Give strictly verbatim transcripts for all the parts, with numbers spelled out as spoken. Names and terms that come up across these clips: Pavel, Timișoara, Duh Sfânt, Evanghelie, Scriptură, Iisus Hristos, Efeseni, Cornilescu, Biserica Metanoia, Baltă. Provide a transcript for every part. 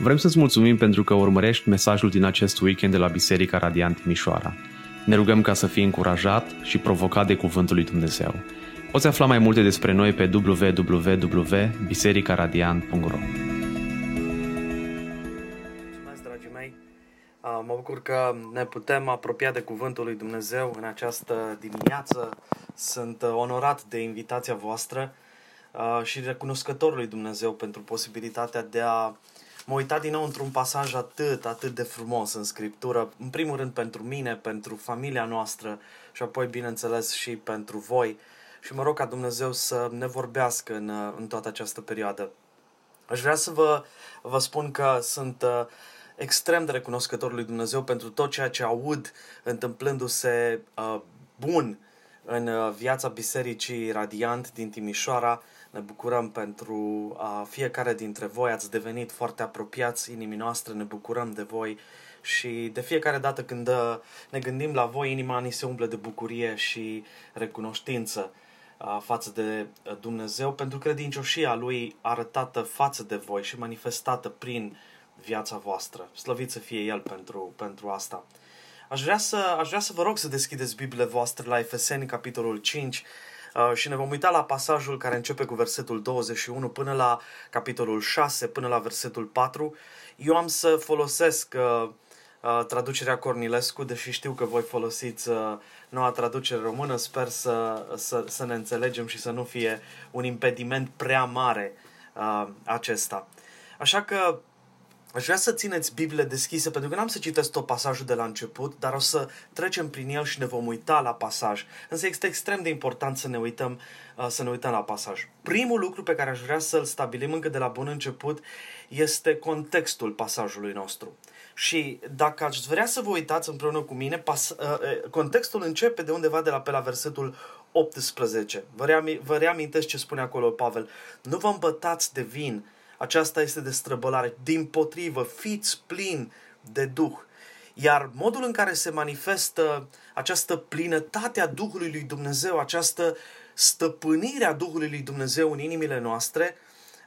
Vrem să-ți mulțumim pentru că urmărești mesajul din acest weekend de la Biserica Radiant Timișoara. Ne rugăm ca să fii încurajat și provocat de Cuvântul lui Dumnezeu. Poți afla mai multe despre noi pe w w w punct biserica radiant punct r o. Mulțumesc, dragii mei! Mă bucur că ne putem apropia de Cuvântul lui Dumnezeu în această dimineață. Sunt onorat de invitația voastră și recunoscător lui Dumnezeu pentru posibilitatea de a mă uita din nou într-un pasaj atât, atât de frumos în Scriptură, în primul rând pentru mine, pentru familia noastră și apoi, bineînțeles, și pentru voi. Și mă rog ca Dumnezeu să ne vorbească în, în toată această perioadă. Aș vrea să vă, vă spun că sunt extrem de recunoscător lui Dumnezeu pentru tot ceea ce aud întâmplându-se uh, bun în viața Bisericii Radiant din Timișoara. Ne bucurăm pentru uh, fiecare dintre voi, ați devenit foarte apropiați inimii noastre, ne bucurăm de voi și de fiecare dată când uh, ne gândim la voi, inima ni se umple de bucurie și recunoștință uh, față de uh, Dumnezeu pentru credincioșia Lui arătată față de voi și manifestată prin viața voastră. Slăvit să fie El pentru, pentru asta! Aș vrea, să, aș vrea să vă rog să deschideți Bibliile voastre la Efeseni, capitolul cinci, și ne vom uita la pasajul care începe cu versetul douăzeci și unu până la capitolul șase, până la versetul patru. Eu am să folosesc uh, uh, traducerea Cornilescu, deși știu că voi folosiți uh, noua traducere română. Sper să, să, să ne înțelegem și să nu fie un impediment prea mare uh, acesta. Așa că aș vrea să țineți Bibliile deschise, pentru că n-am să citesc tot pasajul de la început, dar o să trecem prin el și ne vom uita la pasaj. Însă este extrem de important să ne uităm, să ne uităm la pasaj. Primul lucru pe care aș vrea să-l stabilim încă de la bun început este contextul pasajului nostru. Și dacă aș vrea să vă uitați împreună cu mine, pas, contextul începe de undeva de la, pe la versetul optsprezece. Vă, ream- vă reamintesc ce spune acolo Pavel. Nu vă îmbătați de vin. Aceasta este destrăbălare. Dimpotrivă, fiți plini de Duh. Iar modul în care se manifestă această plinătate a Duhului lui Dumnezeu, această stăpânire a Duhului lui Dumnezeu în inimile noastre,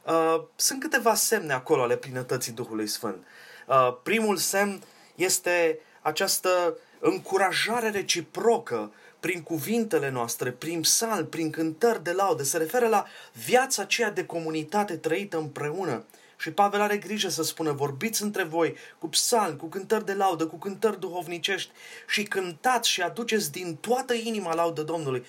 uh, sunt câteva semne acolo ale plinătății Duhului Sfânt. Uh, primul semn este această încurajare reciprocă prin cuvintele noastre, prin psalmi, prin cântări de laudă. Se referă la viața aceea de comunitate trăită împreună. Și Pavel are grijă să spună, vorbiți între voi cu psalmi, cu cântări de laudă, cu cântări duhovnicești și cântați și aduceți din toată inima laudă Domnului.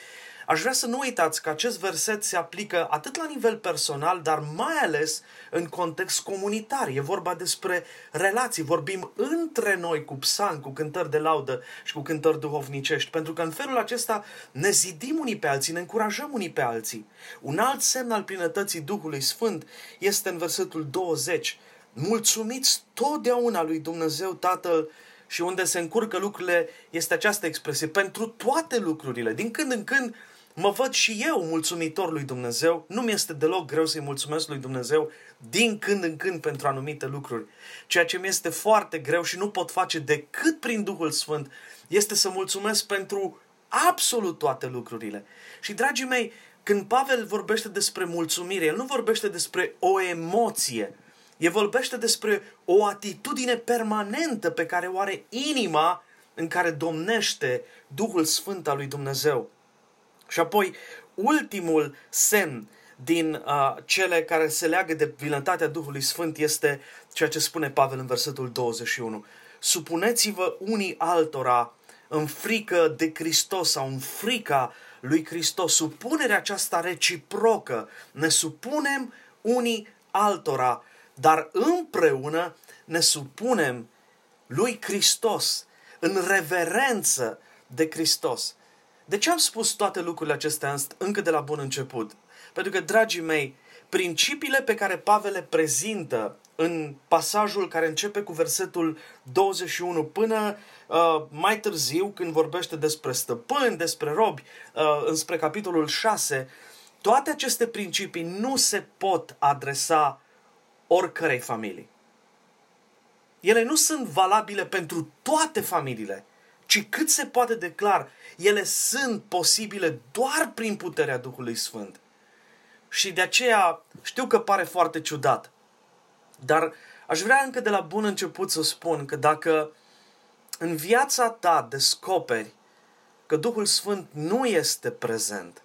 Aș vrea să nu uitați că acest verset se aplică atât la nivel personal, dar mai ales în context comunitar. E vorba despre relații. Vorbim între noi cu psalmi, cu cântări de laudă și cu cântări duhovnicești, pentru că în felul acesta ne zidim unii pe alții, ne încurajăm unii pe alții. Un alt semn al plinătății Duhului Sfânt este în versetul douăzeci. Mulțumiți totdeauna lui Dumnezeu Tatăl. Și unde se încurcă lucrurile este această expresie. Pentru toate lucrurile, din când în când mă văd și eu mulțumitor lui Dumnezeu. Nu mi-este deloc greu să-i mulțumesc lui Dumnezeu din când în când pentru anumite lucruri. Ceea ce mi-este foarte greu și nu pot face decât prin Duhul Sfânt este să mulțumesc pentru absolut toate lucrurile. Și, dragii mei, când Pavel vorbește despre mulțumire, el nu vorbește despre o emoție. El vorbește despre o atitudine permanentă pe care o are inima în care domnește Duhul Sfânt al lui Dumnezeu. Și apoi, ultimul semn din uh, cele care se leagă de plinătatea Duhului Sfânt este ceea ce spune Pavel în versetul douăzeci și unu. Supuneți-vă unii altora în frică de Hristos sau în frica lui Hristos. Supunerea aceasta reciprocă. Ne supunem unii altora. Dar împreună ne supunem lui Hristos, în reverență de Hristos. De ce am spus toate lucrurile acestea încă de la bun început? Pentru că, dragii mei, principiile pe care Pavel le prezintă în pasajul care începe cu versetul douăzeci și unu până uh, mai târziu, când vorbește despre stăpâni, despre robi, uh, înspre capitolul șase, toate aceste principii nu se pot adresa oricărei familii. Ele nu sunt valabile pentru toate familiile, ci cât se poate de clar, ele sunt posibile doar prin puterea Duhului Sfânt. Și de aceea știu că pare foarte ciudat, dar Aș vrea încă de la bun început să spun că dacă în viața ta descoperi că Duhul Sfânt nu este prezent,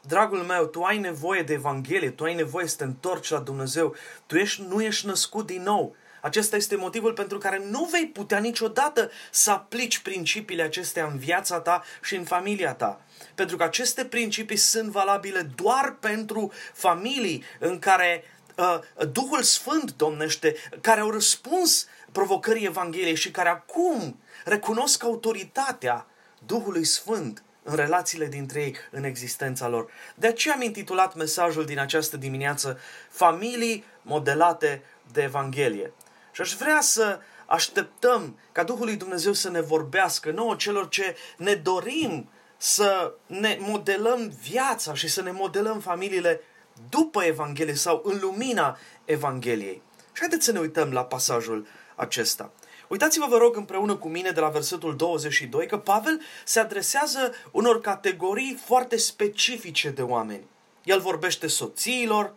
dragul meu, tu ai nevoie de Evanghelie, tu ai nevoie să te întorci la Dumnezeu, tu ești, nu ești născut din nou. Acesta este motivul pentru care nu vei putea niciodată să aplici principiile acestea în viața ta și în familia ta. Pentru că aceste principii sunt valabile doar pentru familii în care uh, Duhul Sfânt domnește, care au răspuns provocării Evangheliei și care acum recunosc autoritatea Duhului Sfânt în relațiile dintre ei, în existența lor. De aceea am intitulat mesajul din această dimineață Familii modelate de Evanghelie. Și aș vrea să așteptăm ca Duhul lui Dumnezeu să ne vorbească nouă celor ce ne dorim să ne modelăm viața și să ne modelăm familiile după Evanghelie sau în lumina Evangheliei. Și haideți să ne uităm la pasajul acesta. Uitați-vă, vă rog, împreună cu mine de la versetul douăzeci și doi că Pavel se adresează unor categorii foarte specifice de oameni. El vorbește soțiilor,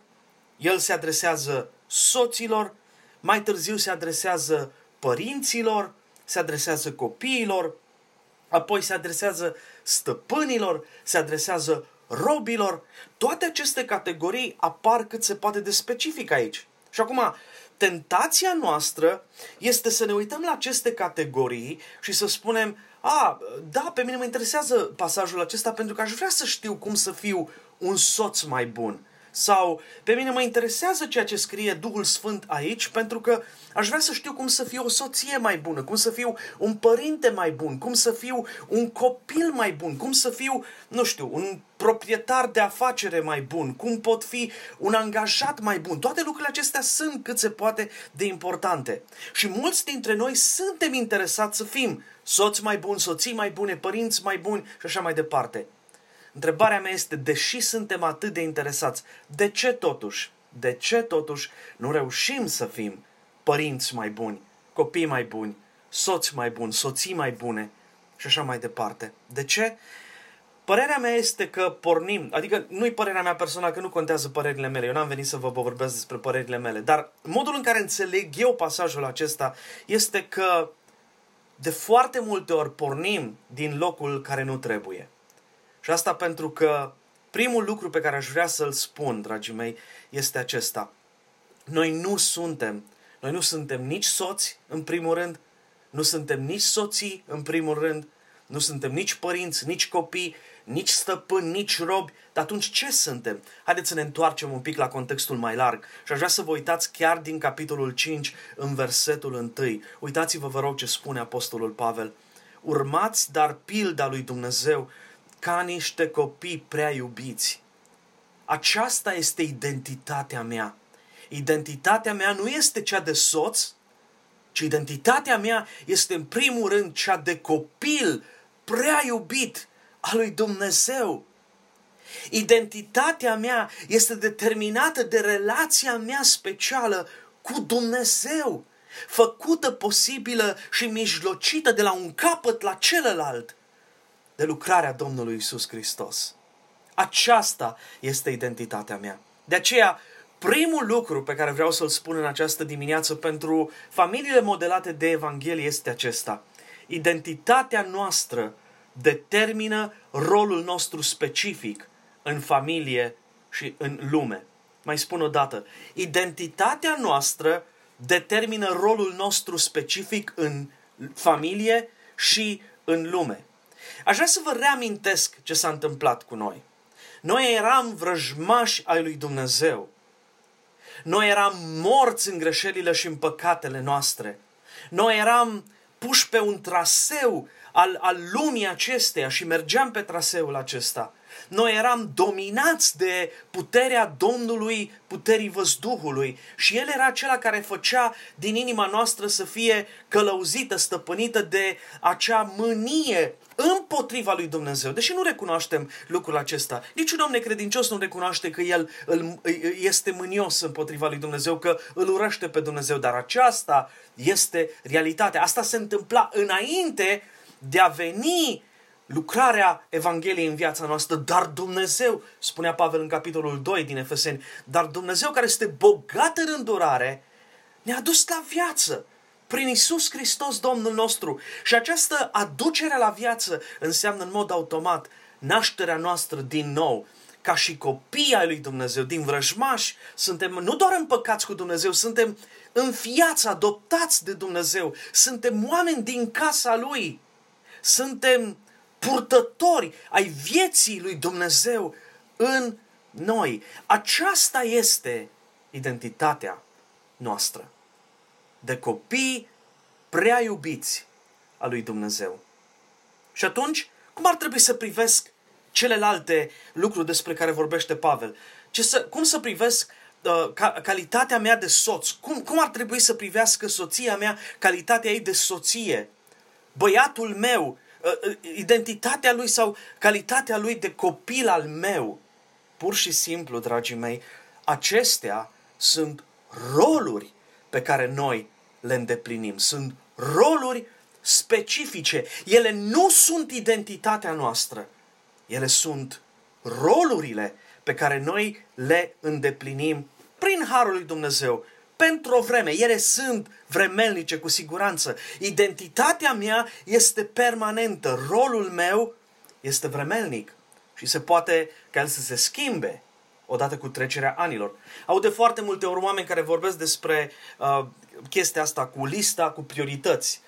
el se adresează soților, mai târziu se adresează părinților, se adresează copiilor, apoi se adresează stăpânilor, se adresează robilor. Toate aceste categorii apar cât se poate de specific aici. Și acum, tentația noastră este să ne uităm la aceste categorii și să spunem: a, da, pe mine mă interesează pasajul acesta pentru că aș vrea să știu cum să fiu un soț mai bun. Sau, pe mine mă interesează ceea ce scrie Duhul Sfânt aici pentru că aș vrea să știu cum să fiu o soție mai bună, cum să fiu un părinte mai bun, cum să fiu un copil mai bun, cum să fiu, nu știu, un proprietar de afacere mai bun, cum pot fi un angajat mai bun. Toate lucrurile acestea sunt cât se poate de importante. Și mulți dintre noi suntem interesați să fim soți mai buni, soții mai bune, părinți mai buni și așa mai departe. Întrebarea mea este, deși suntem atât de interesați, de ce totuși, de ce totuși nu reușim să fim părinți mai buni, copii mai buni, soți mai buni, soții mai bune și așa mai departe? De ce? Părerea mea este că pornim, adică nu-i părerea mea personală, că nu contează părerile mele, eu n-am venit să vă vorbesc despre părerile mele, dar modul în care înțeleg eu pasajul acesta este că de foarte multe ori pornim din locul care nu trebuie. Și asta pentru că primul lucru pe care aș vrea să-l spun, dragii mei, este acesta. Noi nu suntem, noi nu suntem nici soți, în primul rând, nu suntem nici soții, în primul rând, nu suntem nici părinți, nici copii, nici stăpâni, nici robi. Dar atunci ce suntem? Haideți să ne întoarcem un pic la contextul mai larg. Și aș vrea să vă uitați chiar din capitolul cinci, în versetul unu. Uitați-vă, vă rog, ce spune Apostolul Pavel. Urmați, dar, pilda lui Dumnezeu, ca niște copii prea iubiți. Aceasta este identitatea mea. Identitatea mea nu este cea de soț, ci identitatea mea este în primul rând cea de copil prea iubit al lui Dumnezeu. Identitatea mea este determinată de relația mea specială cu Dumnezeu, făcută posibilă și mijlocită de la un capăt la celălalt de lucrarea Domnului Iisus Hristos. Aceasta este identitatea mea. De aceea, primul lucru pe care vreau să-l spun în această dimineață pentru familiile modelate de Evanghelie este acesta. Identitatea noastră determină rolul nostru specific în familie și în lume. Mai spun o dată. Identitatea noastră determină rolul nostru specific în familie și în lume. Aș vrea să vă reamintesc ce s-a întâmplat cu noi. Noi eram vrăjmași ai lui Dumnezeu. Noi eram morți în greșelile și în păcatele noastre. Noi eram puși pe un traseu al, al lumii acesteia și mergeam pe traseul acesta. Noi eram dominați de puterea Domnului, puterii văzduhului și El era acela care făcea din inima noastră să fie călăuzită, stăpânită de acea mânie împotriva lui Dumnezeu. Deși nu recunoaștem lucrul acesta, niciun om necredincios nu recunoaște că el îl, este mânios împotriva lui Dumnezeu, că îl urăște pe Dumnezeu, dar aceasta este realitatea. Asta se întâmpla înainte de a veni lucrarea Evangheliei în viața noastră, dar Dumnezeu, spunea Pavel în capitolul doi din Efeseni, dar Dumnezeu care este bogat în îndurare, Ne-a dus la viață prin Iisus Hristos, Domnul nostru. Și această aducere la viață înseamnă în mod automat nașterea noastră din nou. Ca și copii ai lui Dumnezeu, din vrăjmași, suntem nu doar împăcați cu Dumnezeu, suntem înfiați, adoptați de Dumnezeu, suntem oameni din casa Lui, suntem purtători ai vieții lui Dumnezeu în noi. Aceasta este identitatea noastră, de copii prea iubiți a lui Dumnezeu. Și atunci, cum ar trebui să privesc celelalte lucruri despre care vorbește Pavel? Ce să, cum să privesc uh, ca, calitatea mea de soț? Cum, cum ar trebui să privească soția mea calitatea ei de soție? Băiatul meu, uh, identitatea lui sau calitatea lui de copil al meu? Pur și simplu, dragii mei, acestea sunt roluri pe care noi le îndeplinim. Sunt roluri specifice. Ele nu sunt identitatea noastră. Ele sunt rolurile pe care noi le îndeplinim prin harul lui Dumnezeu. Pentru o vreme, ele sunt vremelnice cu siguranță. Identitatea mea este permanentă, rolul meu este vremelnic și se poate ca el să se schimbe odată cu trecerea anilor. Aud de foarte multe ori oameni care vorbesc despre uh, chestia asta cu lista, cu priorități.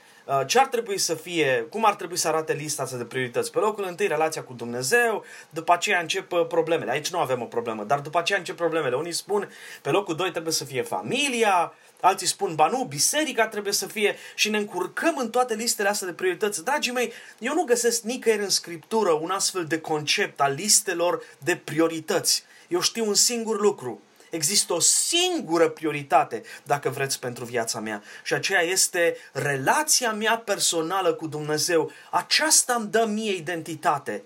Ce ar trebui să fie, cum ar trebui să arate lista asta de priorități? Pe locul întâi, relația cu Dumnezeu, după aceea încep problemele. Aici nu avem o problemă, dar după aceea încep problemele. Unii spun, pe locul doi trebuie să fie familia, alții spun, ba nu, biserica trebuie să fie, și ne încurcăm în toate listele astea de priorități. Dragii mei, eu nu găsesc nicăieri în Scriptură un astfel de concept al listelor de priorități. Eu știu un singur lucru. Există o singură prioritate, dacă vreți, pentru viața mea. Și aceea este relația mea personală cu Dumnezeu. Aceasta îmi dă mie identitate.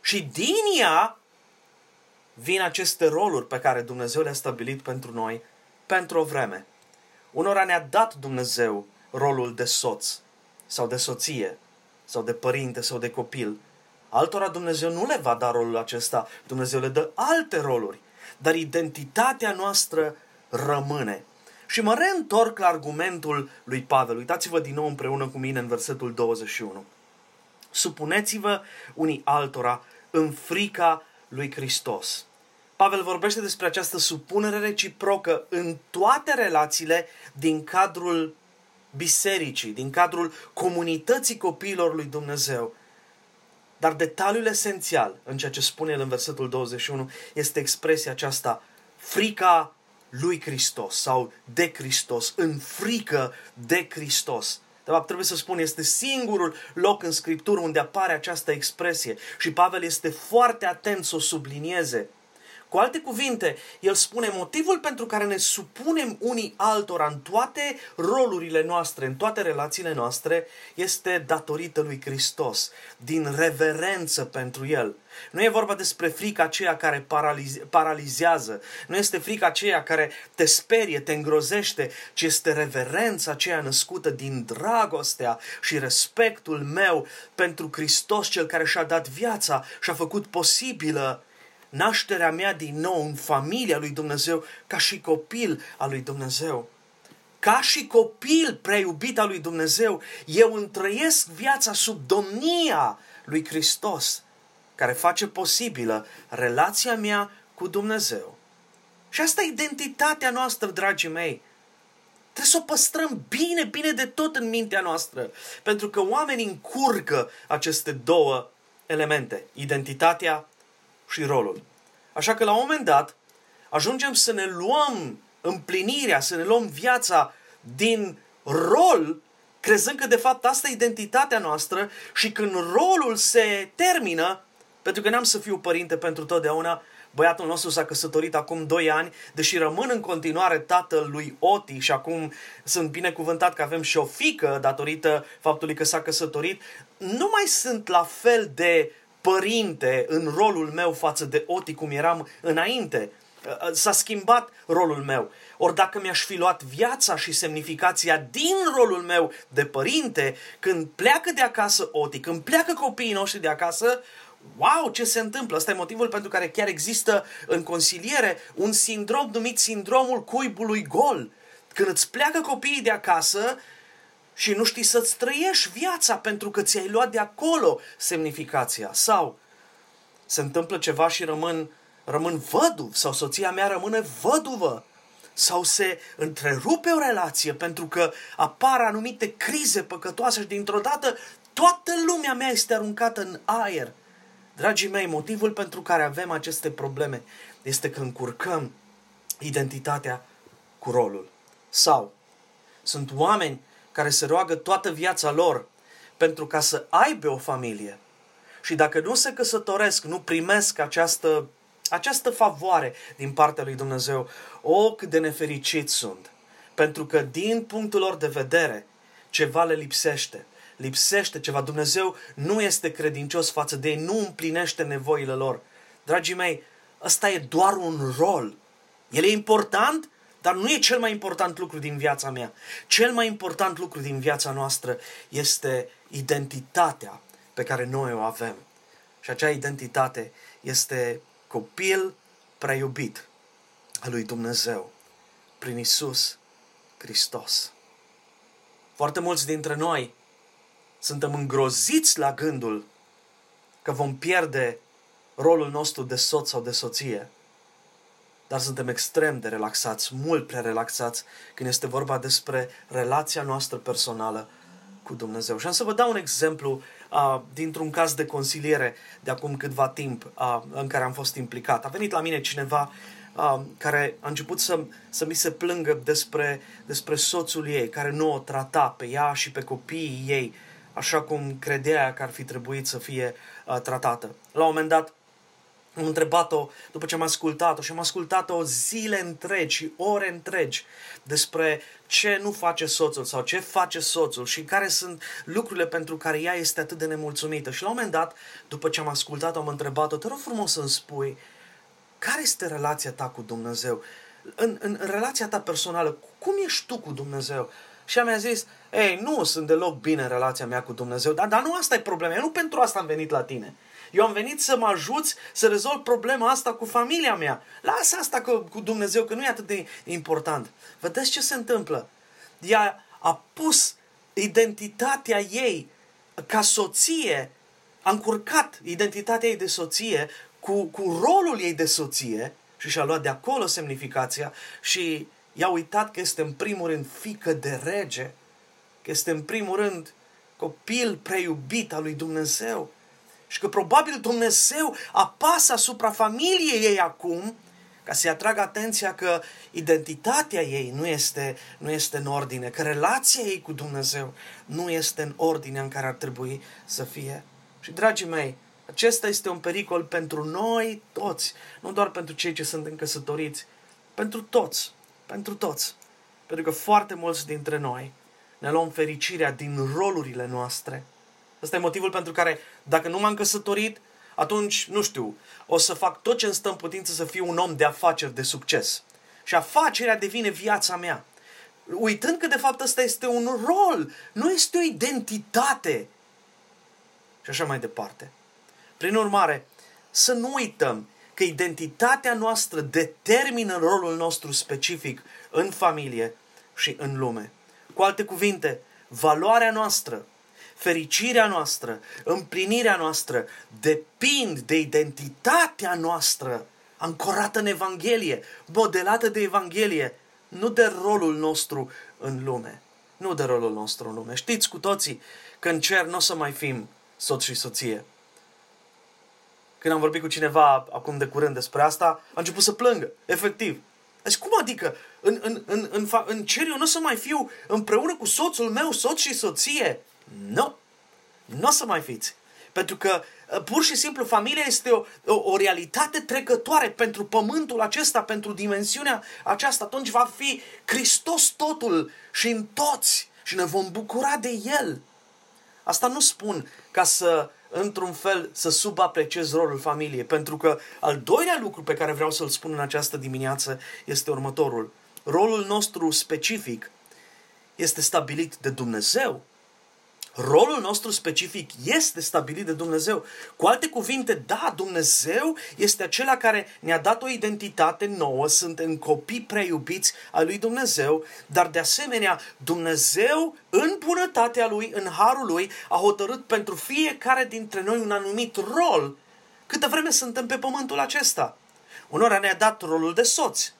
Și din ea vin aceste roluri pe care Dumnezeu le-a stabilit pentru noi pentru o vreme. Unora ne-a dat Dumnezeu rolul de soț sau de soție sau de părinte sau de copil. Altora Dumnezeu nu le va da rolul acesta. Dumnezeu le dă alte roluri. Dar identitatea noastră rămâne. Și mă reîntorc la argumentul lui Pavel. Uitați-vă din nou împreună cu mine în versetul douăzeci și unu. Supuneți-vă unii altora în frica lui Hristos. Pavel vorbește despre această supunere reciprocă în toate relațiile din cadrul bisericii, din cadrul comunității copiilor lui Dumnezeu. Dar detaliul esențial în ceea ce spune el în versetul douăzeci și unu este expresia aceasta, frica lui Hristos sau de Hristos, în frică de Hristos. De fapt, trebuie să spun, este singurul loc în Scriptură unde apare această expresie și Pavel este foarte atent să o sublinieze. Cu alte cuvinte, el spune motivul pentru care ne supunem unii altora în toate rolurile noastre, în toate relațiile noastre, este datorită lui Hristos, din reverență pentru El. Nu e vorba despre frica aceea care paralize, paralizează, nu este frica aceea care te sperie, te îngrozește, ci este reverența aceea născută din dragostea și respectul meu pentru Hristos, Cel care și-a dat viața și-a făcut posibilă nașterea mea din nou în familia lui Dumnezeu, ca și copil al lui Dumnezeu. Ca și copil preiubit al lui Dumnezeu, eu întrăiesc viața sub domnia lui Hristos, care face posibilă relația mea cu Dumnezeu. Și asta e identitatea noastră, dragii mei. Trebuie să o păstrăm bine, bine de tot în mintea noastră, pentru că oamenii încurcă aceste două elemente, identitatea și rolul. Așa că la un moment dat ajungem să ne luăm împlinirea, să ne luăm viața din rol, crezând că de fapt asta e identitatea noastră, și când rolul se termină, pentru că n-am să fiu părinte pentru totdeauna, băiatul nostru s-a căsătorit acum doi ani, deși rămân în continuare tatăl lui Oti și acum sunt binecuvântat că avem și o fiică datorită faptului că s-a căsătorit, nu mai sunt la fel de părinte în rolul meu față de Oti cum eram înainte. S-a schimbat rolul meu. Ori dacă mi-aș fi luat viața și semnificația din rolul meu de părinte, când pleacă de acasă Oti, când pleacă copiii noștri de acasă, wow, ce se întâmplă? Asta e motivul pentru care chiar există în consiliere un sindrom numit sindromul cuibului gol. Când îți pleacă copiii de acasă și nu știi să-ți trăiești viața pentru că ți-ai luat de acolo semnificația. Sau se întâmplă ceva și rămân, rămân văduv sau soția mea rămâne văduvă. Sau se întrerupe o relație pentru că apar anumite crize păcătoase și dintr-o dată toată lumea mea este aruncată în aer. Dragii mei, motivul pentru care avem aceste probleme este că încurcăm identitatea cu rolul. Sau sunt oameni care se roagă toată viața lor pentru ca să aibă o familie și dacă nu se căsătoresc, nu primesc această, această favoare din partea lui Dumnezeu, o, cât de nefericiți sunt. Pentru că din punctul lor de vedere ceva le lipsește. Lipsește ceva. Dumnezeu nu este credincios față de ei, nu împlinește nevoile lor. Dragii mei, ăsta e doar un rol. El e important, dar nu e cel mai important lucru din viața mea. Cel mai important lucru din viața noastră este identitatea pe care noi o avem. Și acea identitate este copil prea iubit al lui Dumnezeu prin Iisus Hristos. Foarte mulți dintre noi suntem îngroziți la gândul că vom pierde rolul nostru de soț sau de soție, dar suntem extrem de relaxați, mult prea relaxați când este vorba despre relația noastră personală cu Dumnezeu. Și am să vă dau un exemplu uh, dintr-un caz de consiliere de acum câtva timp uh, în care am fost implicat. A venit la mine cineva uh, care a început să, să mi se plângă despre, despre soțul ei, care nu o trata pe ea și pe copiii ei așa cum credea că ar fi trebuit să fie uh, tratată. La un moment dat am întrebat-o, după ce am ascultat-o, și am ascultat-o zile întregi și ore întregi despre ce nu face soțul sau ce face soțul și care sunt lucrurile pentru care ea este atât de nemulțumită. Și la un moment dat, după ce am ascultat-o, am întrebat-o, te rog frumos să-mi spui, care este relația ta cu Dumnezeu? În, în, în relația ta personală, cum ești tu cu Dumnezeu? Și ea mi-a zis, ei, nu sunt deloc bine în relația mea cu Dumnezeu, dar, dar nu asta e problema, eu nu pentru asta am venit la tine. Eu am venit să mă ajuți să rezolv problema asta cu familia mea. Lasă asta cu, cu Dumnezeu, că nu e atât de important. Vedeți ce se întâmplă? Ea a pus identitatea ei ca soție, a încurcat identitatea ei de soție cu, cu rolul ei de soție și și-a luat de acolo semnificația și i-a uitat că este în primul rând fiică de rege, că este în primul rând copil preiubit al lui Dumnezeu. Și că probabil Dumnezeu apasă asupra familiei ei acum ca să-i atragă atenția că identitatea ei nu este, nu este în ordine, că relația ei cu Dumnezeu nu este în ordinea în care ar trebui să fie. Și, dragii mei, acesta este un pericol pentru noi toți, nu doar pentru cei ce sunt încăsătoriți, pentru toți, pentru toți. Pentru că foarte mulți dintre noi ne luăm fericirea din rolurile noastre. Ăsta e motivul pentru care, dacă nu m-am căsătorit, atunci, nu știu, o să fac tot ce îmi stă în putință să fiu un om de afaceri de succes. Și afacerea devine viața mea. Uitând că, de fapt, ăsta este un rol, nu este o identitate. Și așa mai departe. Prin urmare, să nu uităm că identitatea noastră determină rolul nostru specific în familie și în lume. Cu alte cuvinte, valoarea noastră, fericirea noastră, împlinirea noastră depind de identitatea noastră ancorată în Evanghelie, modelată de Evanghelie, nu de rolul nostru în lume. Nu de rolul nostru în lume. Știți cu toții că în cer nu o să mai fim soț și soție. Când am vorbit cu cineva acum de curând despre asta, a început să plângă, efectiv. Deci cum adică? În, în, în, în, în cer eu nu o să mai fiu împreună cu soțul meu, soț și soție. Nu, nu o să mai fiți. Pentru că, pur și simplu, familia este o, o, o realitate trecătoare pentru pământul acesta, pentru dimensiunea aceasta. Atunci va fi Hristos totul și în toți și ne vom bucura de El. Asta nu spun ca să, într-un fel, să subapreciez rolul familiei, pentru că al doilea lucru pe care vreau să-l spun în această dimineață este următorul. Rolul nostru specific este stabilit de Dumnezeu Rolul nostru specific este stabilit de Dumnezeu. Cu alte cuvinte, da, Dumnezeu este acela care ne-a dat o identitate nouă, suntem copii preiubiți ai lui Dumnezeu, dar de asemenea Dumnezeu, în bunătatea Lui, în harul Lui, a hotărât pentru fiecare dintre noi un anumit rol, câtă vreme suntem pe pământul acesta. Unora ne-a dat rolul de soț,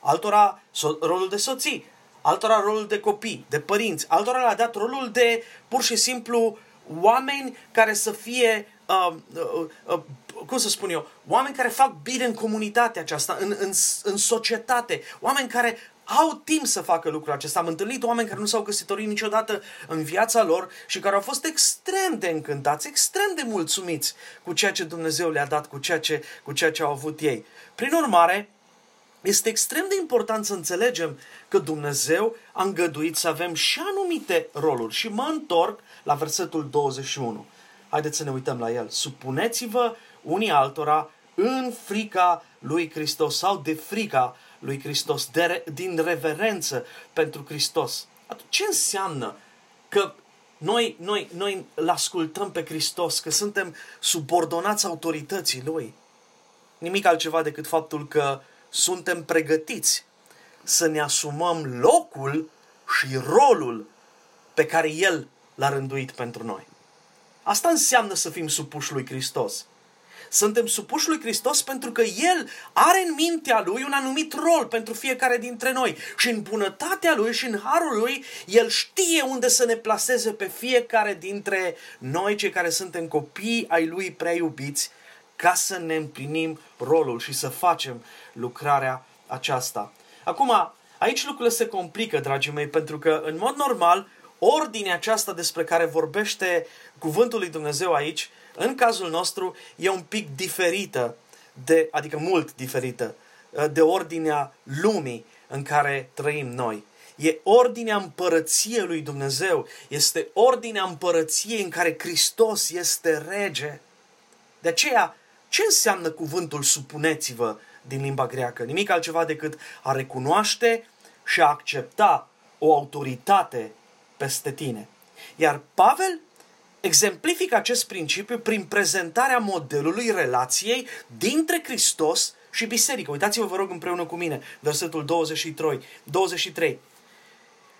altora so- rolul de soții, altora rolul de copii, de părinți, altora le-a dat rolul de pur și simplu oameni care să fie, uh, uh, uh, cum să spun eu, oameni care fac bine în comunitatea aceasta, în, în, în societate, oameni care au timp să facă lucrul acesta. Am întâlnit oameni care nu s-au căsătorit niciodată în viața lor și care au fost extrem de încântați, extrem de mulțumiți cu ceea ce Dumnezeu le-a dat, cu ceea ce, cu ceea ce au avut ei. Prin urmare, este extrem de important să înțelegem că Dumnezeu a îngăduit să avem și anumite roluri. Și mă întorc la versetul douăzeci și unu. Haideți să ne uităm la el. Supuneți-vă unii altora în frica lui Hristos sau de frica lui Hristos, de, din reverență pentru Hristos. Atunci, ce înseamnă că noi, noi, noi îl ascultăm pe Hristos, că suntem subordonați autorității Lui? Nimic altceva decât faptul că suntem pregătiți să ne asumăm locul și rolul pe care El l-a rânduit pentru noi. Asta înseamnă să fim supuși lui Hristos. Suntem supuși lui Hristos pentru că El are în mintea Lui un anumit rol pentru fiecare dintre noi. Și în bunătatea Lui și în harul Lui, El știe unde să ne plaseze pe fiecare dintre noi, cei care suntem copii ai Lui prea iubiți, ca să ne împlinim rolul și să facem lucrarea aceasta. Acum, aici lucrurile se complică, dragii mei, pentru că, în mod normal, ordinea aceasta despre care vorbește cuvântul lui Dumnezeu aici, în cazul nostru, e un pic diferită, de, adică mult diferită, de ordinea lumii în care trăim noi. E ordinea împărăției lui Dumnezeu, este ordinea împărăției în care Hristos este rege. De aceea, ce înseamnă cuvântul supuneți-vă din limba greacă? Nimic altceva decât a recunoaște și a accepta o autoritate peste tine. Iar Pavel exemplifică acest principiu prin prezentarea modelului relației dintre Hristos și biserică. Uitați-vă, vă rog, împreună cu mine, versetul douăzeci și trei.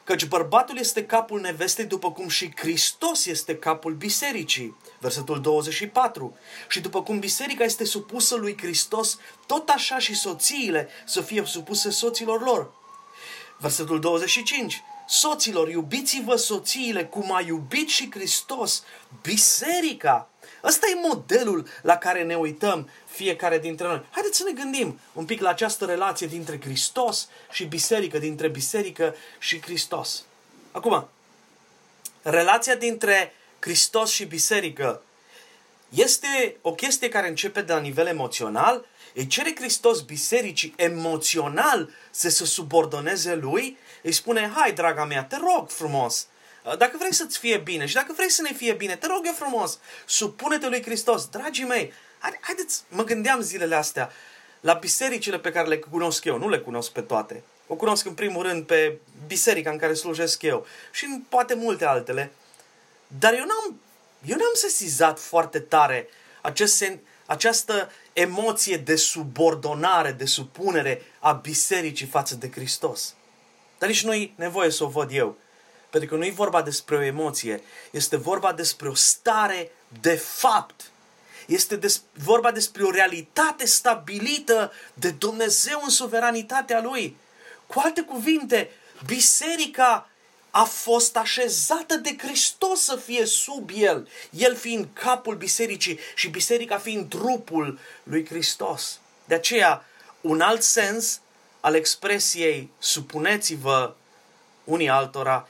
Căci bărbatul este capul nevestei, după cum și Hristos este capul bisericii. Versetul douăzeci și patru. Și după cum biserica este supusă lui Hristos, tot așa și soțiile să fie supuse soților lor. Versetul douăzeci și cinci. Soților, iubiți-vă soțiile cum a iubit și Hristos biserica. Ăsta e modelul la care ne uităm fiecare dintre noi. Haideți să ne gândim un pic la această relație dintre Hristos și biserică, dintre biserică și Hristos. Acum, relația dintre Hristos și biserică este o chestie care începe de la nivel emoțional. Îi cere Hristos bisericii emoțional să se subordoneze lui, îi spune, hai draga mea, te rog frumos, dacă vrei să-ți fie bine și dacă vrei să ne fie bine, te rog eu frumos, supune-te lui Hristos. Dragii mei, haideți, mă gândeam zilele astea la bisericile pe care le cunosc eu, nu le cunosc pe toate. O cunosc în primul rând pe biserica în care slujesc eu și în poate multe altele, dar eu n-am, eu n-am sesizat foarte tare acest sen, această emoție de subordonare, de supunere a bisericii față de Hristos. Dar nici nu-i nevoie să o văd eu, pentru că nu-i vorba despre o emoție, este vorba despre o stare de fapt. Este des, vorba despre o realitate stabilită de Dumnezeu în suveranitatea Lui. Cu alte cuvinte, biserica a fost așezată de Hristos să fie sub El, El fiind capul bisericii și biserica fiind trupul lui Hristos. De aceea, un alt sens al expresiei supuneți-vă unii altora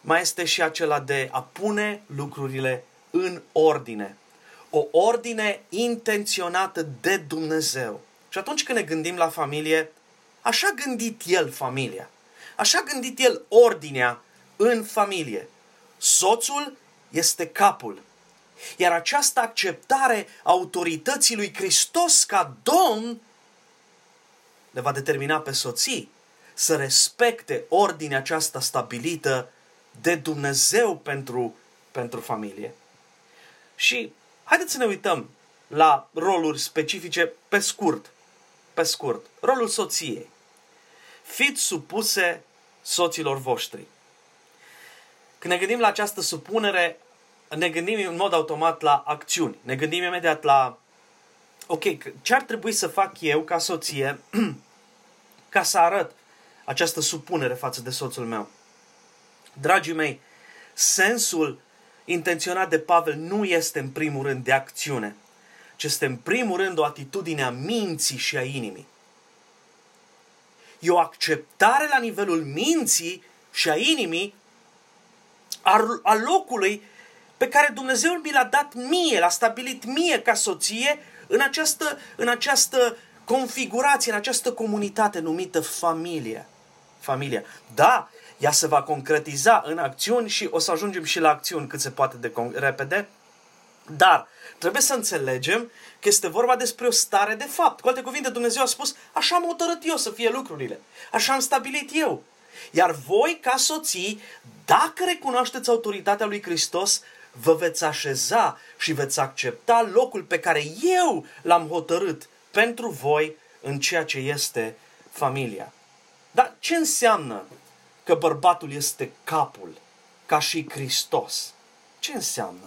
mai este și acela de a pune lucrurile în ordine. O ordine intenționată de Dumnezeu. Și atunci când ne gândim la familie, așa a gândit El familia. Așa a gândit El ordinea în familie. Soțul este capul. Iar această acceptare a autorității lui Hristos ca Domn le va determina pe soții să respecte ordinea aceasta stabilită de Dumnezeu pentru, pentru familie. Și haideți să ne uităm la roluri specifice pe scurt. Pe scurt, rolul soției. Fiți supuse soților voștri. Când ne gândim la această supunere, ne gândim în mod automat la acțiuni. Ne gândim imediat la, ok, ce ar trebui să fac eu ca soție ca să arăt această supunere față de soțul meu? Dragii mei, sensul intenționat de Pavel nu este în primul rând de acțiune, ci este în primul rând o atitudine a minții și a inimii. E o acceptare la nivelul minții și a inimii a, a locului pe care Dumnezeu mi l-a dat mie, l-a stabilit mie ca soție în această, în această configurație, în această comunitate numită familie. Familia. Da, ea se va concretiza în acțiuni și o să ajungem și la acțiuni cât se poate de repede, dar trebuie să înțelegem că este vorba despre o stare de fapt. Cu alte cuvinte, Dumnezeu a spus, așa am hotărât eu să fie lucrurile, așa am stabilit eu. Iar voi, ca soții, dacă recunoașteți autoritatea lui Hristos, vă veți așeza și veți accepta locul pe care eu l-am hotărât pentru voi în ceea ce este familia. Dar ce înseamnă că bărbatul este capul, ca și Hristos? Ce înseamnă?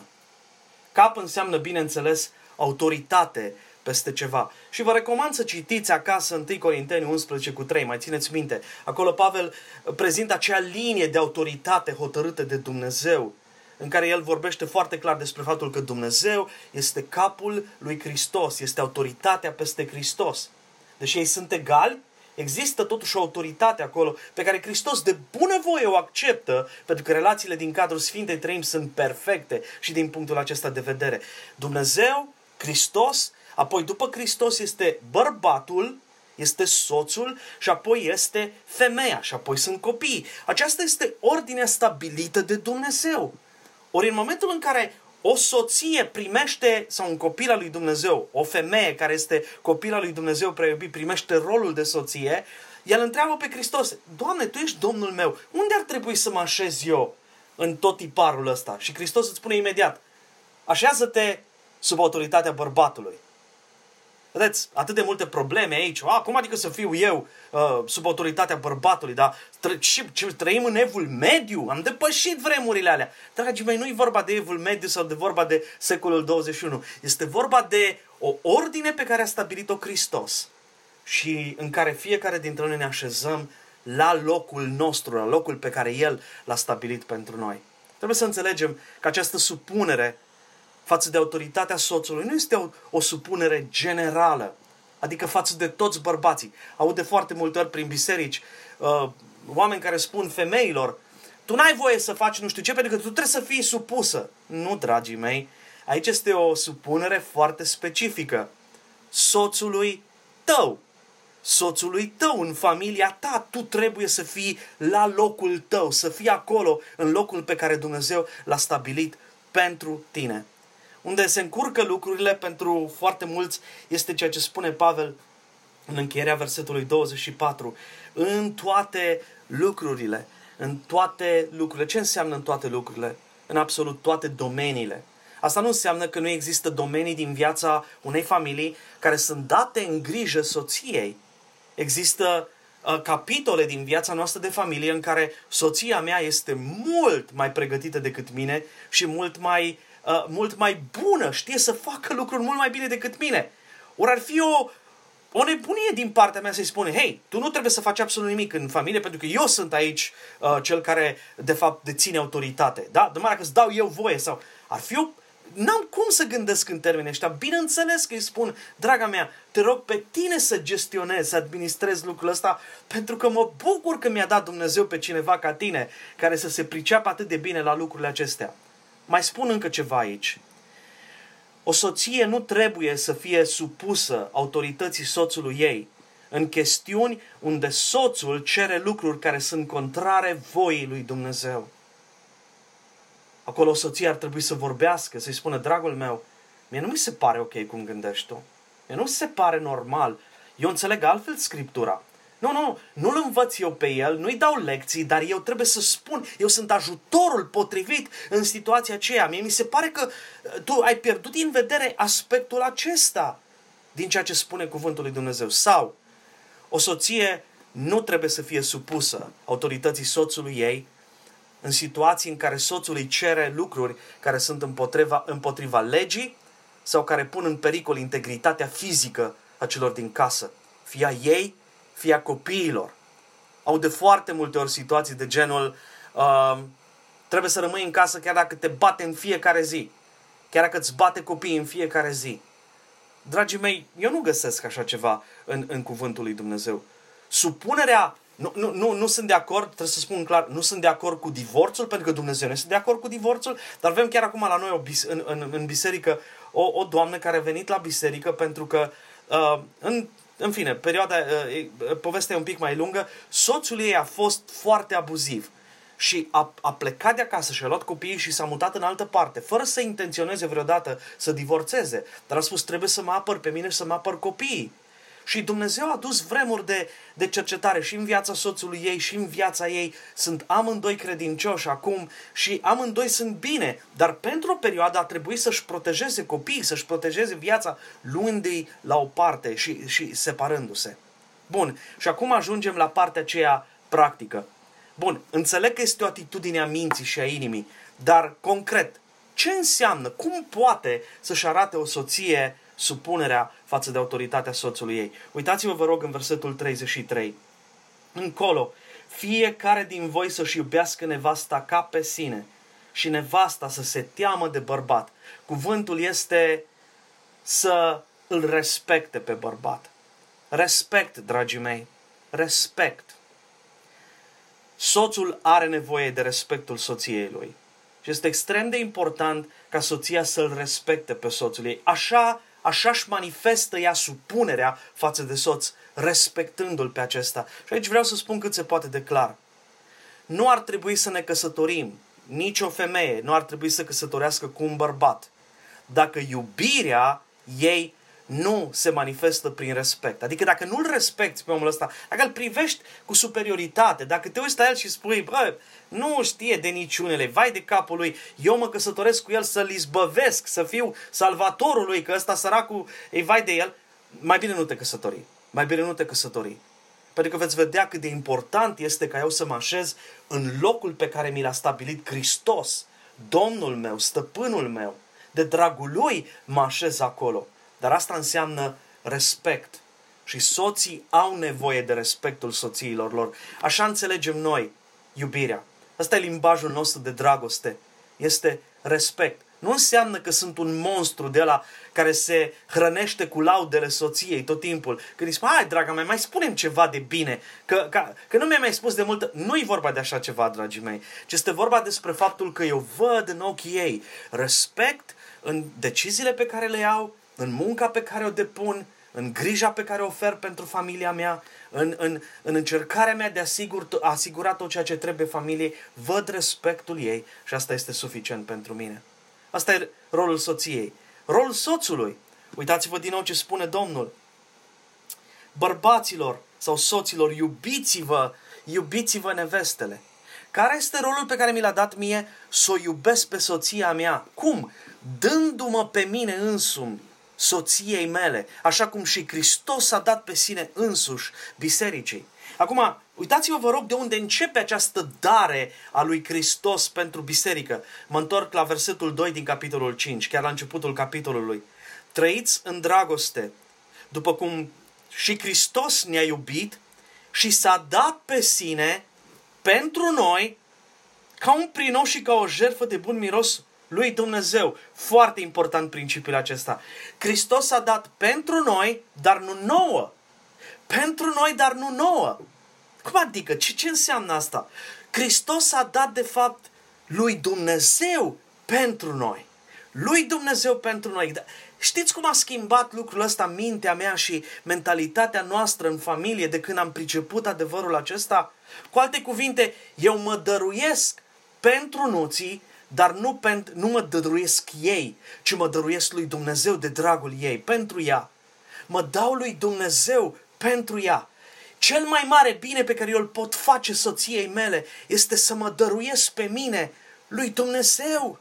Cap înseamnă, bineînțeles, autoritate peste ceva. Și vă recomand să citiți acasă întâi Corinteni unsprezece cu trei, mai țineți minte. Acolo Pavel prezintă acea linie de autoritate hotărâtă de Dumnezeu, în care el vorbește foarte clar despre faptul că Dumnezeu este capul lui Hristos, este autoritatea peste Hristos. Deși ei sunt egali, există totuși o autoritate acolo pe care Hristos de bunăvoie o acceptă, pentru că relațiile din cadrul Sfintei Trăim sunt perfecte și din punctul acesta de vedere. Dumnezeu, Hristos, apoi după Hristos este bărbatul, este soțul și apoi este femeia și apoi sunt copiii. Aceasta este ordinea stabilită de Dumnezeu. Ori în momentul în care o soție primește, sau un copil al lui Dumnezeu, o femeie care este copil al lui Dumnezeu prea iubit, primește rolul de soție, ea îl întreabă pe Hristos, Doamne, Tu ești Domnul meu, unde ar trebui să mă așez eu în tot tiparul ăsta? Și Hristos îți spune imediat, așează-te sub autoritatea bărbatului. Vedeți, atât de multe probleme aici. A, cum adică să fiu eu uh, sub autoritatea bărbatului? Dar tr- și, trăim în evul mediu, am depășit vremurile alea. Dragii mei, nu e vorba de evul mediu sau de vorba de secolul douăzeci și unu. Este vorba de o ordine pe care a stabilit-o Hristos și în care fiecare dintre noi ne așezăm la locul nostru, la locul pe care El l-a stabilit pentru noi. Trebuie să înțelegem că această supunere față de autoritatea soțului nu este o, o supunere generală, adică față de toți bărbații. Aud de foarte multe ori prin biserici uh, oameni care spun femeilor, tu n-ai voie să faci nu știu ce, pentru că tu trebuie să fii supusă. Nu, dragii mei, aici este o supunere foarte specifică. Soțului tău, soțului tău, în familia ta, tu trebuie să fii la locul tău, să fii acolo, în locul pe care Dumnezeu l-a stabilit pentru tine. Unde se încurcă lucrurile pentru foarte mulți este ceea ce spune Pavel în încheierea versetului douăzeci și patru. În toate lucrurile, în toate lucrurile. Ce înseamnă în toate lucrurile? În absolut toate domeniile. Asta nu înseamnă că nu există domenii din viața unei familii care sunt date în grijă soției. Există uh, capitole din viața noastră de familie în care soția mea este mult mai pregătită decât mine și mult mai Uh, mult mai bună, știe să facă lucruri mult mai bine decât mine. Ori ar fi o, o nebunie din partea mea să-i spune, hei, tu nu trebuie să faci absolut nimic în familie, pentru că eu sunt aici uh, cel care, de fapt, deține autoritate. Da? Numai dacă îți dau eu voie sau... Ar fi o... N-am cum să gândesc în termeni ăștia. Bineînțeles că îi spun, draga mea, te rog pe tine să gestionezi, să administrezi lucrul ăsta, pentru că mă bucur că mi-a dat Dumnezeu pe cineva ca tine, care să se priceapă atât de bine la lucrurile acestea. Mai spun încă ceva aici. O soție nu trebuie să fie supusă autorității soțului ei în chestiuni unde soțul cere lucruri care sunt contrare voii lui Dumnezeu. Acolo soția ar trebui să vorbească, să-i spună, dragul meu, mie nu mi se pare ok cum gândești tu. Mie nu mi se pare normal. Eu înțeleg altfel Scriptura. Nu, nu, nu-l învăț eu pe el, nu-i dau lecții, dar eu trebuie să spun, eu sunt ajutorul potrivit în situația aceea. Mie mi se pare că tu ai pierdut din vedere aspectul acesta din ceea ce spune cuvântul lui Dumnezeu. Sau, o soție nu trebuie să fie supusă autorității soțului ei în situații în care soțul îi cere lucruri care sunt împotriva, împotriva legii sau care pun în pericol integritatea fizică a celor din casă, fie a ei, fie a copiilor. Au de foarte multe ori situații de genul uh, trebuie să rămâi în casă chiar dacă te bate în fiecare zi, chiar dacă îți bate copiii în fiecare zi. Dragii mei, eu nu găsesc așa ceva în, în cuvântul lui Dumnezeu. Supunerea, nu, nu, nu, nu sunt de acord, trebuie să spun clar, nu sunt de acord cu divorțul, pentru că Dumnezeu nu este de acord cu divorțul, dar avem chiar acum la noi o, în, în, în biserică o, o doamnă care a venit la biserică pentru că uh, în În fine, perioada, povestea e un pic mai lungă, soțul ei a fost foarte abuziv și a, a plecat de acasă și a luat copiii și s-a mutat în altă parte, fără să intenționeze vreodată să divorțeze, dar a spus trebuie să mă apăr pe mine și să mă apăr copiii. Și Dumnezeu a dus vremuri de, de cercetare și în viața soțului ei și în viața ei. Sunt amândoi credincioși acum și amândoi sunt bine, dar pentru o perioadă a trebuit să-și protejeze copiii, să-și protejeze viața, luându-i la o parte și, și separându-se. Bun, și acum ajungem la partea aceea practică. Bun, înțeleg că este o atitudine a minții și a inimii, dar concret, ce înseamnă, cum poate să-și arate o soție supunerea față de autoritatea soțului ei? Uitați-vă, vă rog, în versetul treizeci și trei. Încolo, fiecare din voi să-și iubească nevasta ca pe sine și nevasta să se teamă de bărbat. Cuvântul este să îl respecte pe bărbat. Respect, dragii mei, respect. Soțul are nevoie de respectul soției lui. Și este extrem de important ca soția să-l respecte pe soțul ei. Așa Așa își manifestă ea supunerea față de soț, respectându-l pe acesta. Și aici vreau să spun cât se poate de clar. Nu ar trebui să ne căsătorim, nici o femeie nu ar trebui să căsătorească cu un bărbat, dacă iubirea ei nu se manifestă prin respect. Adică dacă nu-l respecti pe omul ăsta, dacă îl privești cu superioritate, dacă te uiți la el și spui, bă, nu știe de niciunele, vai de capul lui, eu mă căsătoresc cu el să-l izbăvesc, să fiu salvatorul lui, că ăsta săracul, ei vai de el, mai bine nu te căsători, mai bine nu te căsători. Pentru că veți vedea cât de important este ca eu să mă așez în locul pe care mi l-a stabilit Hristos, Domnul meu, Stăpânul meu, de dragul lui mă așez acolo. Dar asta înseamnă respect. Și soții au nevoie de respectul soțiilor lor. Așa înțelegem noi iubirea. Asta e limbajul nostru de dragoste. Este respect. Nu înseamnă că sunt un monstru de ăla care se hrănește cu laudele soției tot timpul. Când îi spune, hai, draga mea, mai spune-mi ceva de bine, că, că, că nu mi-ai mai spus de mult. Nu-i vorba de așa ceva, dragii mei, ci este vorba despre faptul că eu văd în ochii ei respect în deciziile pe care le iau, în munca pe care o depun, în grija pe care o ofer pentru familia mea, în, în, în încercarea mea de a asigur, asigura tot ceea ce trebuie familiei, văd respectul ei și asta este suficient pentru mine. Asta e rolul soției. Rolul soțului. Uitați-vă din nou ce spune Domnul. Bărbaților sau soților, iubiți-vă, iubiți-vă nevestele. Care este rolul pe care mi l-a dat mie? Să o iubesc pe soția mea. Cum? Dându-mă pe mine însumi soției mele, așa cum și Hristos a dat pe sine însuși bisericii. Acum, uitați-vă, vă rog, de unde începe această dare a lui Hristos pentru biserică. Mă întorc la versetul doi din capitolul cinci, chiar la începutul capitolului. Trăiți în dragoste, după cum și Hristos ne-a iubit și s-a dat pe sine pentru noi ca un prinos și ca o jertfă de bun miros lui Dumnezeu. Foarte important principiul acesta. Hristos a dat pentru noi, dar nu nouă. Pentru noi, dar nu nouă. Cum adică? Ce, ce înseamnă asta? Hristos a dat, de fapt, lui Dumnezeu pentru noi. Lui Dumnezeu pentru noi. Știți cum a schimbat lucrul ăsta mintea mea și mentalitatea noastră în familie de când am priceput adevărul acesta? Cu alte cuvinte, eu mă dăruiesc pentru nuții, dar nu, pentru, nu mă dăruiesc ei, ci mă dăruiesc lui Dumnezeu de dragul ei, pentru ea. Mă dau lui Dumnezeu pentru ea. Cel mai mare bine pe care eu îl pot face soției mele este să mă dăruiesc pe mine lui Dumnezeu.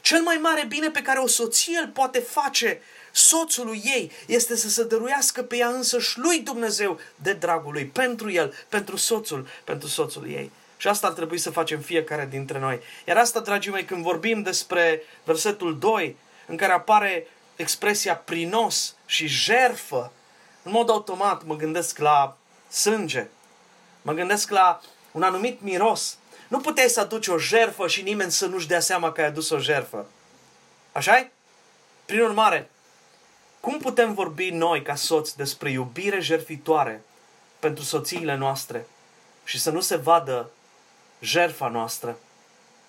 Cel mai mare bine pe care o soție îl poate face soțului ei este să se dăruiască pe ea însăși lui Dumnezeu de dragul lui, pentru el, pentru soțul, pentru soțul ei. Și asta ar trebui să facem fiecare dintre noi. Iar asta, dragii mei, când vorbim despre versetul doi, în care apare expresia prinos și jerfă, în mod automat mă gândesc la sânge, mă gândesc la un anumit miros. Nu puteai să aduci o jerfă și nimeni să nu-și dea seama că ai adus o jerfă. Așa-i? Prin urmare, cum putem vorbi noi ca soți despre iubire jertfitoare pentru soțiile noastre și să nu se vadă jertfa noastră,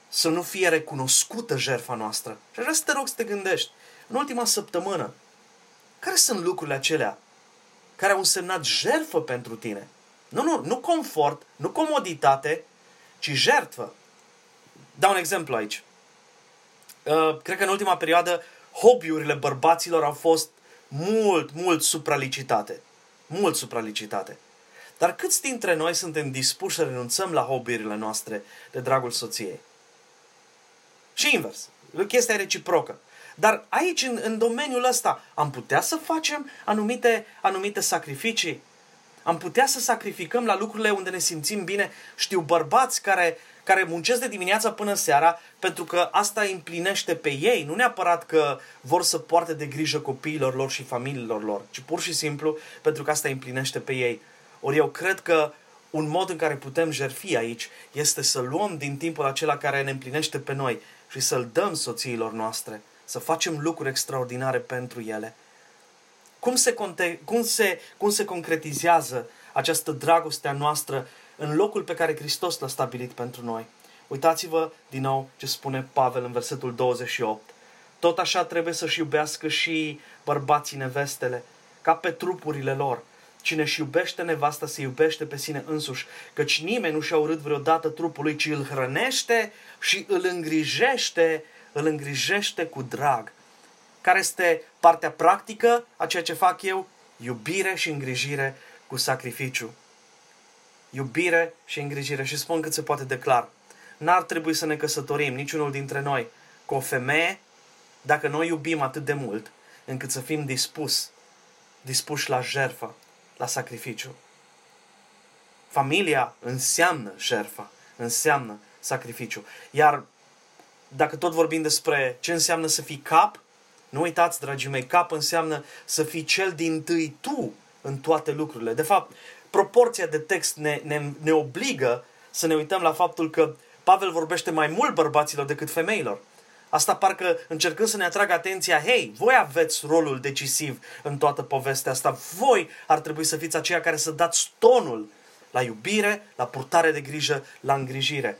să nu fie recunoscută jertfa noastră? Și aș vrea să te rog să te gândești, în ultima săptămână, care sunt lucrurile acelea care au însemnat jertfă pentru tine? Nu, nu, nu confort, nu comoditate, ci jertfă. Dau un exemplu aici. Uh, cred că în ultima perioadă hobby-urile bărbaților au fost mult, mult supralicitate. Mult supralicitate. Dar câți dintre noi suntem dispuși să renunțăm la hobby-urile noastre de dragul soției? Și invers. Chestia e reciprocă. Dar aici, în, în domeniul ăsta, am putea să facem anumite, anumite sacrificii? Am putea să sacrificăm la lucrurile unde ne simțim bine? Știu bărbați care, care muncesc de dimineața până seara pentru că asta îi împlinește pe ei. Nu neapărat că vor să poarte de grijă copiilor lor și familiilor lor, ci pur și simplu pentru că asta îi împlinește pe ei. Ori eu cred că un mod în care putem jertfi aici este să luăm din timpul acela care ne împlinește pe noi și să-l dăm soțiilor noastre. Să facem lucruri extraordinare pentru ele. Cum se, conte- cum, se, cum se concretizează această dragoste a noastră în locul pe care Hristos l-a stabilit pentru noi? Uitați-vă din nou ce spune Pavel în versetul douăzeci și opt. Tot așa trebuie să-și iubească și bărbații nevestele, ca pe trupurile lor. Cine își iubește nevasta se iubește pe sine însuși, căci nimeni nu și-a urât vreodată trupul lui, ci îl hrănește și îl îngrijește îl îngrijește cu drag. Care este partea practică a ceea ce fac eu? Iubire și îngrijire cu sacrificiu. Iubire și îngrijire. Și spun cât se poate de clar. N-ar trebui să ne căsătorim, niciunul dintre noi, cu o femeie, dacă noi iubim atât de mult, încât să fim dispuși, dispuși la jertfă, la sacrificiu. Familia înseamnă jertfă, înseamnă sacrificiu. Iar dacă tot vorbim despre ce înseamnă să fii cap, nu uitați, dragii mei, cap înseamnă să fii cel dintâi tu în toate lucrurile. De fapt, proporția de text ne, ne, ne obligă să ne uităm la faptul că Pavel vorbește mai mult bărbaților decât femeilor. Asta parcă încercând să ne atragă atenția, hei, voi aveți rolul decisiv în toată povestea asta. Voi ar trebui să fiți aceia care să dați tonul la iubire, la purtare de grijă, la îngrijire.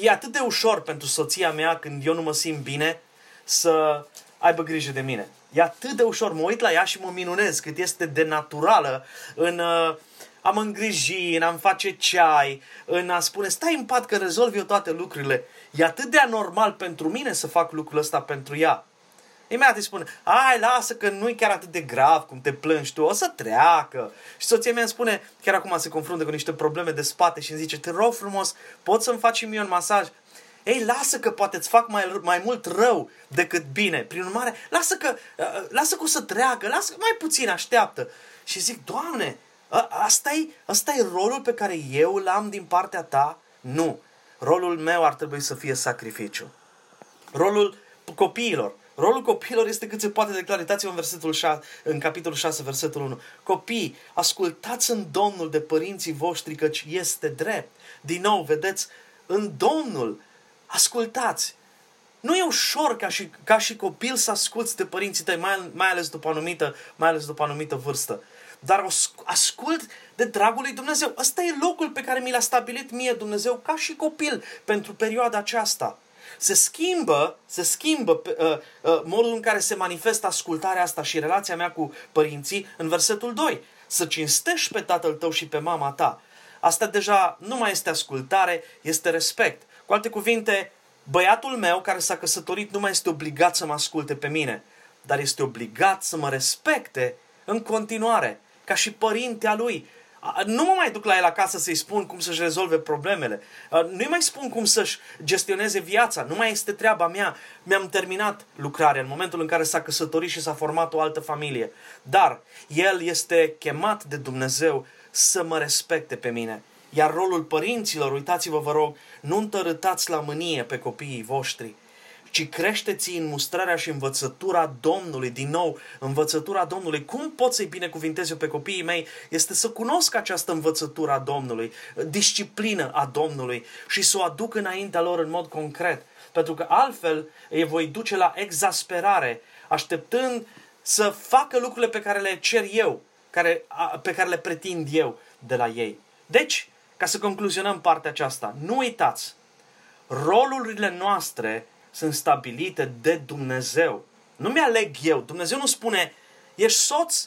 E atât de ușor pentru soția mea, când eu nu mă simt bine, să aibă grijă de mine. E atât de ușor. Mă uit la ea și mă minunez cât este de naturală în uh, a mă îngriji, în a-mi face ceai, în a spune, stai în pat că rezolv eu toate lucrurile. E atât de anormal pentru mine să fac lucrul ăsta pentru ea. Imediat îi spun, ai, lasă că nu-i chiar atât de grav cum te plângi tu, o să treacă. Și soția mea îmi spune, chiar acum se confruntă cu niște probleme de spate și îmi zice, te rog frumos, poți să-mi faci și mie un masaj? Ei, lasă că poate îți fac mai, mai mult rău decât bine. Prin urmare, lasă că, lasă că o să treacă, lasă că mai puțin așteaptă. Și zic, Doamne, ăsta e rolul pe care eu l-am din partea ta? Nu. Rolul meu ar trebui să fie sacrificiu. Rolul copiilor. Rolul copiilor este cât se poate de clar. Uitați-vă în, versetul șase, în capitolul șase, versetul unu. Copii, ascultați în Domnul de părinții voștri, căci este drept. Din nou, vedeți, în Domnul, ascultați. Nu e ușor ca și, ca și copil să asculți de părinții tăi, mai, mai, ales după anumită, mai ales după anumită vârstă. Dar ascult de dragul lui Dumnezeu. Ăsta e locul pe care mi l-a stabilit mie Dumnezeu ca și copil pentru perioada aceasta. Se schimbă, se schimbă uh, uh, modul în care se manifestă ascultarea asta și relația mea cu părinții în versetul doi. Să cinstești pe tatăl tău și pe mama ta. Asta deja nu mai este ascultare, este respect. Cu alte cuvinte, băiatul meu care s-a căsătorit nu mai este obligat să mă asculte pe mine, dar este obligat să mă respecte în continuare, ca și părintea lui. Nu mă mai duc la el acasă să-i spun cum să-și rezolve problemele. Nu-i mai spun cum să-și gestioneze viața. Nu mai este treaba mea. Mi-am terminat lucrarea în momentul în care s-a căsătorit și s-a format o altă familie. Dar el este chemat de Dumnezeu să mă respecte pe mine. Iar rolul părinților, uitați-vă, vă rog, nu întărâtați la mânie pe copiii voștri, ci creșteți în mustrarea și învățătura Domnului. Din nou, învățătura Domnului. Cum pot să-i binecuvintez eu pe copiii mei? Este să cunosc această învățătură a Domnului, disciplină a Domnului și să o aduc înaintea lor în mod concret. Pentru că altfel îi voi duce la exasperare, așteptând să facă lucrurile pe care le cer eu, care, pe care le pretind eu de la ei. Deci, ca să concluzionăm partea aceasta, nu uitați, rolurile noastre sunt stabilite de Dumnezeu. Nu mi-aleg eu. Dumnezeu nu spune, ești soț?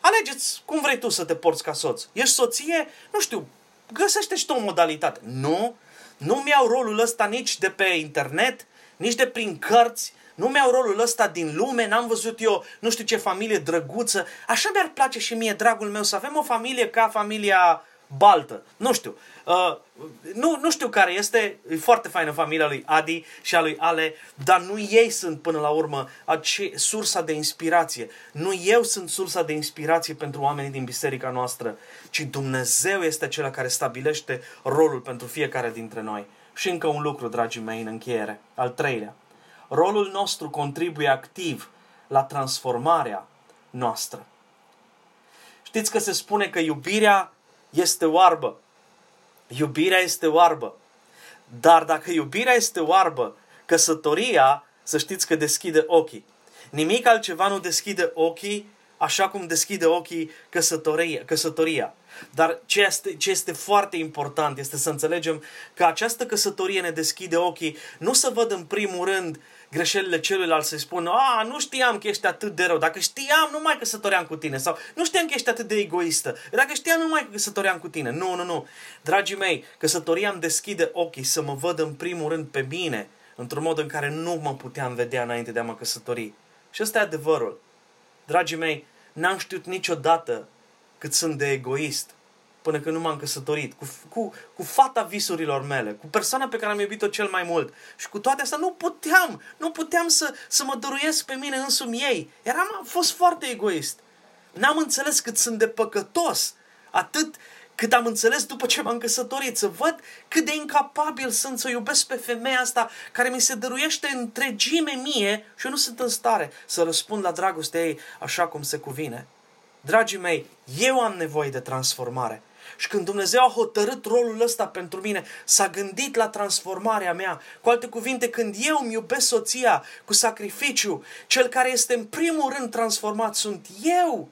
Alegeți cum vrei tu să te porți ca soț. Ești soție? Nu știu, găsește-și tu o modalitate. Nu, nu mi-au rolul ăsta nici de pe internet, nici de prin cărți, nu mi-au rolul ăsta din lume, n-am văzut eu nu știu ce familie drăguță. Așa mi-ar place și mie, dragul meu, să avem o familie ca familia Baltă, nu știu, uh, nu, nu știu care este, e foarte faină familia lui Adi și a lui Ale, dar nu ei sunt până la urmă ace- sursa de inspirație, nu eu sunt sursa de inspirație pentru oamenii din biserica noastră, ci Dumnezeu este acela care stabilește rolul pentru fiecare dintre noi. Și încă un lucru, dragii mei, în încheiere, al treilea, rolul nostru contribuie activ la transformarea noastră. Știți că se spune că iubirea este oarbă. Iubirea este oarbă. Dar dacă iubirea este oarbă, căsătoria, să știți că deschide ochii. Nimic altceva nu deschide ochii așa cum deschide ochii căsătoria. căsătoria. Dar ce este, ce este foarte important este să înțelegem că această căsătorie ne deschide ochii. Nu să văd în primul rând greșelile celuilalt, să-i spun, a, nu știam că ești atât de rău, dacă știam, nu mai căsătoream cu tine, sau nu știam că ești atât de egoistă, dacă știam, nu mai căsătoream cu tine. Nu, nu, nu. Dragii mei, căsătoria îmi deschide ochii să mă văd în primul rând pe mine, într-un mod în care nu mă puteam vedea înainte de a mă căsători. Și ăsta e adevărul. Dragii mei, n-am știut niciodată cât sunt de egoist până când nu m-am căsătorit, cu, cu, cu fata visurilor mele, cu persoana pe care am iubit-o cel mai mult. Și cu toate astea nu puteam, nu puteam să, să mă dăruiesc pe mine însumi ei. Eram, am fost foarte egoist. N-am înțeles cât sunt de păcătos, atât cât am înțeles după ce m-am căsătorit, să văd cât de incapabil sunt să iubesc pe femeia asta care mi se dăruiește întregime mie și eu nu sunt în stare să răspund la dragostea ei așa cum se cuvine. Dragii mei, eu am nevoie de transformare. Și când Dumnezeu a hotărât rolul ăsta pentru mine, s-a gândit la transformarea mea. Cu alte cuvinte, când eu îmi iubesc soția cu sacrificiu, cel care este în primul rând transformat sunt eu.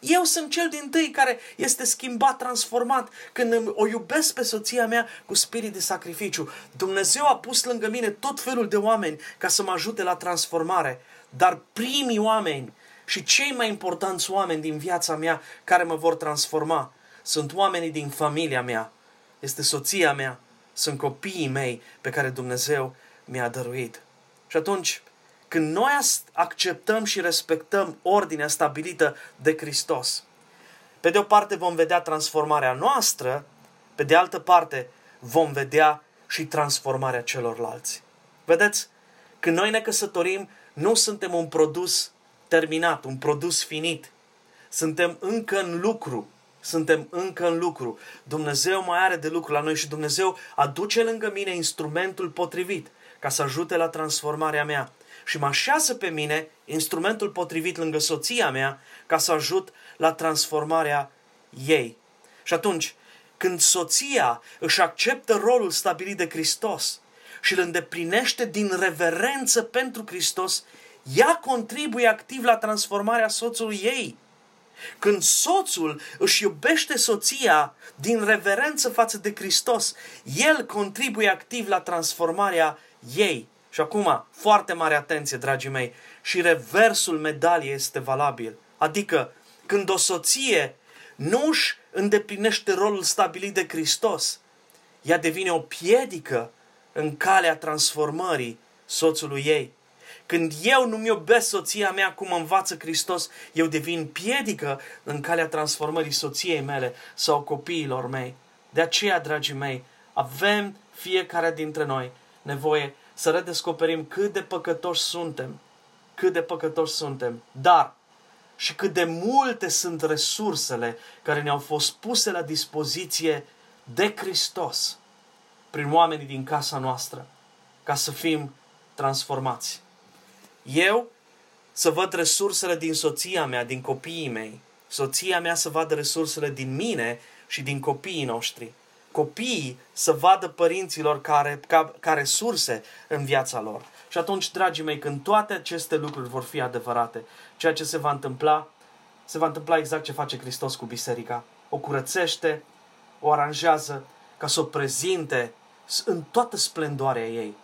Eu sunt cel dintâi care este schimbat, transformat, când o iubesc pe soția mea cu spirit de sacrificiu. Dumnezeu a pus lângă mine tot felul de oameni ca să mă ajute la transformare. Dar primii oameni și cei mai importanți oameni din viața mea care mă vor transforma sunt oamenii din familia mea, este soția mea, sunt copiii mei pe care Dumnezeu mi-a dăruit. Și atunci, când noi acceptăm și respectăm ordinea stabilită de Hristos, pe de o parte vom vedea transformarea noastră, pe de altă parte vom vedea și transformarea celorlalți. Vedeți? Când noi ne căsătorim, nu suntem un produs terminat, un produs finit. Suntem încă în lucru. Suntem încă în lucru. Dumnezeu mai are de lucru la noi și Dumnezeu aduce lângă mine instrumentul potrivit ca să ajute la transformarea mea. Și mă așează pe mine instrumentul potrivit lângă soția mea ca să ajut la transformarea ei. Și atunci, când soția își acceptă rolul stabilit de Hristos și îl îndeplinește din reverență pentru Hristos, ea contribuie activ la transformarea soțului ei. Când soțul își iubește soția din reverență față de Hristos, el contribuie activ la transformarea ei. Și acum, foarte mare atenție, dragii mei, și reversul medaliei este valabil. Adică, când o soție nu își îndeplinește rolul stabilit de Hristos, ea devine o piedică în calea transformării soțului ei. Când eu nu-mi iubesc soția mea cum învață Hristos, eu devin piedică în calea transformării soției mele sau copiilor mei. De aceea, dragii mei, avem fiecare dintre noi nevoie să redescoperim cât de păcătoși suntem, cât de păcătoși suntem, dar și cât de multe sunt resursele care ne-au fost puse la dispoziție de Hristos prin oamenii din casa noastră, ca să fim transformați. Eu să văd resursele din soția mea, din copiii mei, soția mea să vadă resursele din mine și din copiii noștri, copiii să vadă părinților care, ca, ca resurse în viața lor. Și atunci, dragii mei, când toate aceste lucruri vor fi adevărate, ceea ce se va întâmpla, se va întâmpla exact ce face Hristos cu biserica. O curățește, o aranjează ca să o prezinte în toată splendoarea ei.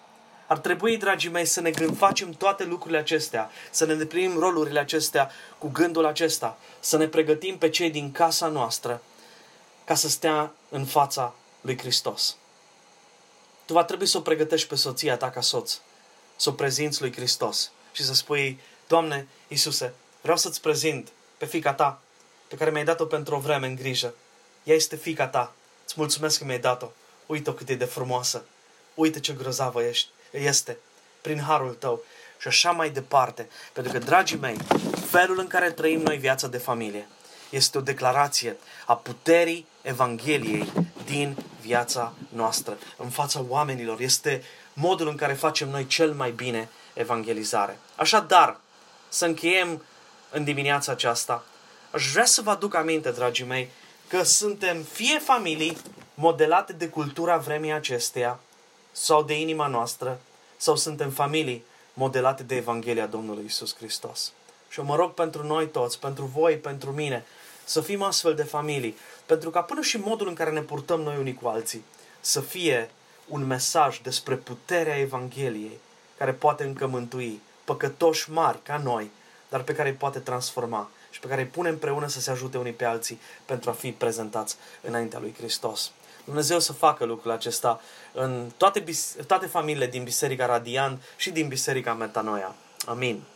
Ar trebui, dragii mei, să ne gând, facem toate lucrurile acestea, să ne îndeplinim rolurile acestea cu gândul acesta, să ne pregătim pe cei din casa noastră ca să stea în fața lui Hristos. Tu va trebui să o pregătești pe soția ta ca soț, să o prezinți lui Hristos și să spui: Doamne Iisuse, vreau să-ți prezint pe fiica ta, pe care mi-ai dat-o pentru o vreme în grijă. Ea este fiica ta, îți mulțumesc că mi-ai dat-o, uite-o cât e de frumoasă, uite ce grozavă ești. Este prin harul tău și așa mai departe. Pentru că, dragii mei, felul în care trăim noi viața de familie este o declarație a puterii Evangheliei din viața noastră. În fața oamenilor este modul în care facem noi cel mai bine evangelizare. Așadar, să încheiem în dimineața aceasta. Aș vrea să vă aduc aminte, dragii mei, că suntem fie familii modelate de cultura vremii acesteia sau de inima noastră, sau suntem familii modelate de Evanghelia Domnului Iisus Hristos. Și eu mă rog pentru noi toți, pentru voi, pentru mine, să fim astfel de familii, pentru ca până și modul în care ne purtăm noi unii cu alții să fie un mesaj despre puterea Evangheliei, care poate încă mântui păcătoși mari ca noi, dar pe care îi poate transforma și pe care îi pune împreună să se ajute unii pe alții pentru a fi prezentați înaintea lui Hristos. Dumnezeu să facă lucrul acesta în toate, toate familiile din Biserica Radiant și din Biserica Metanoia. Amin.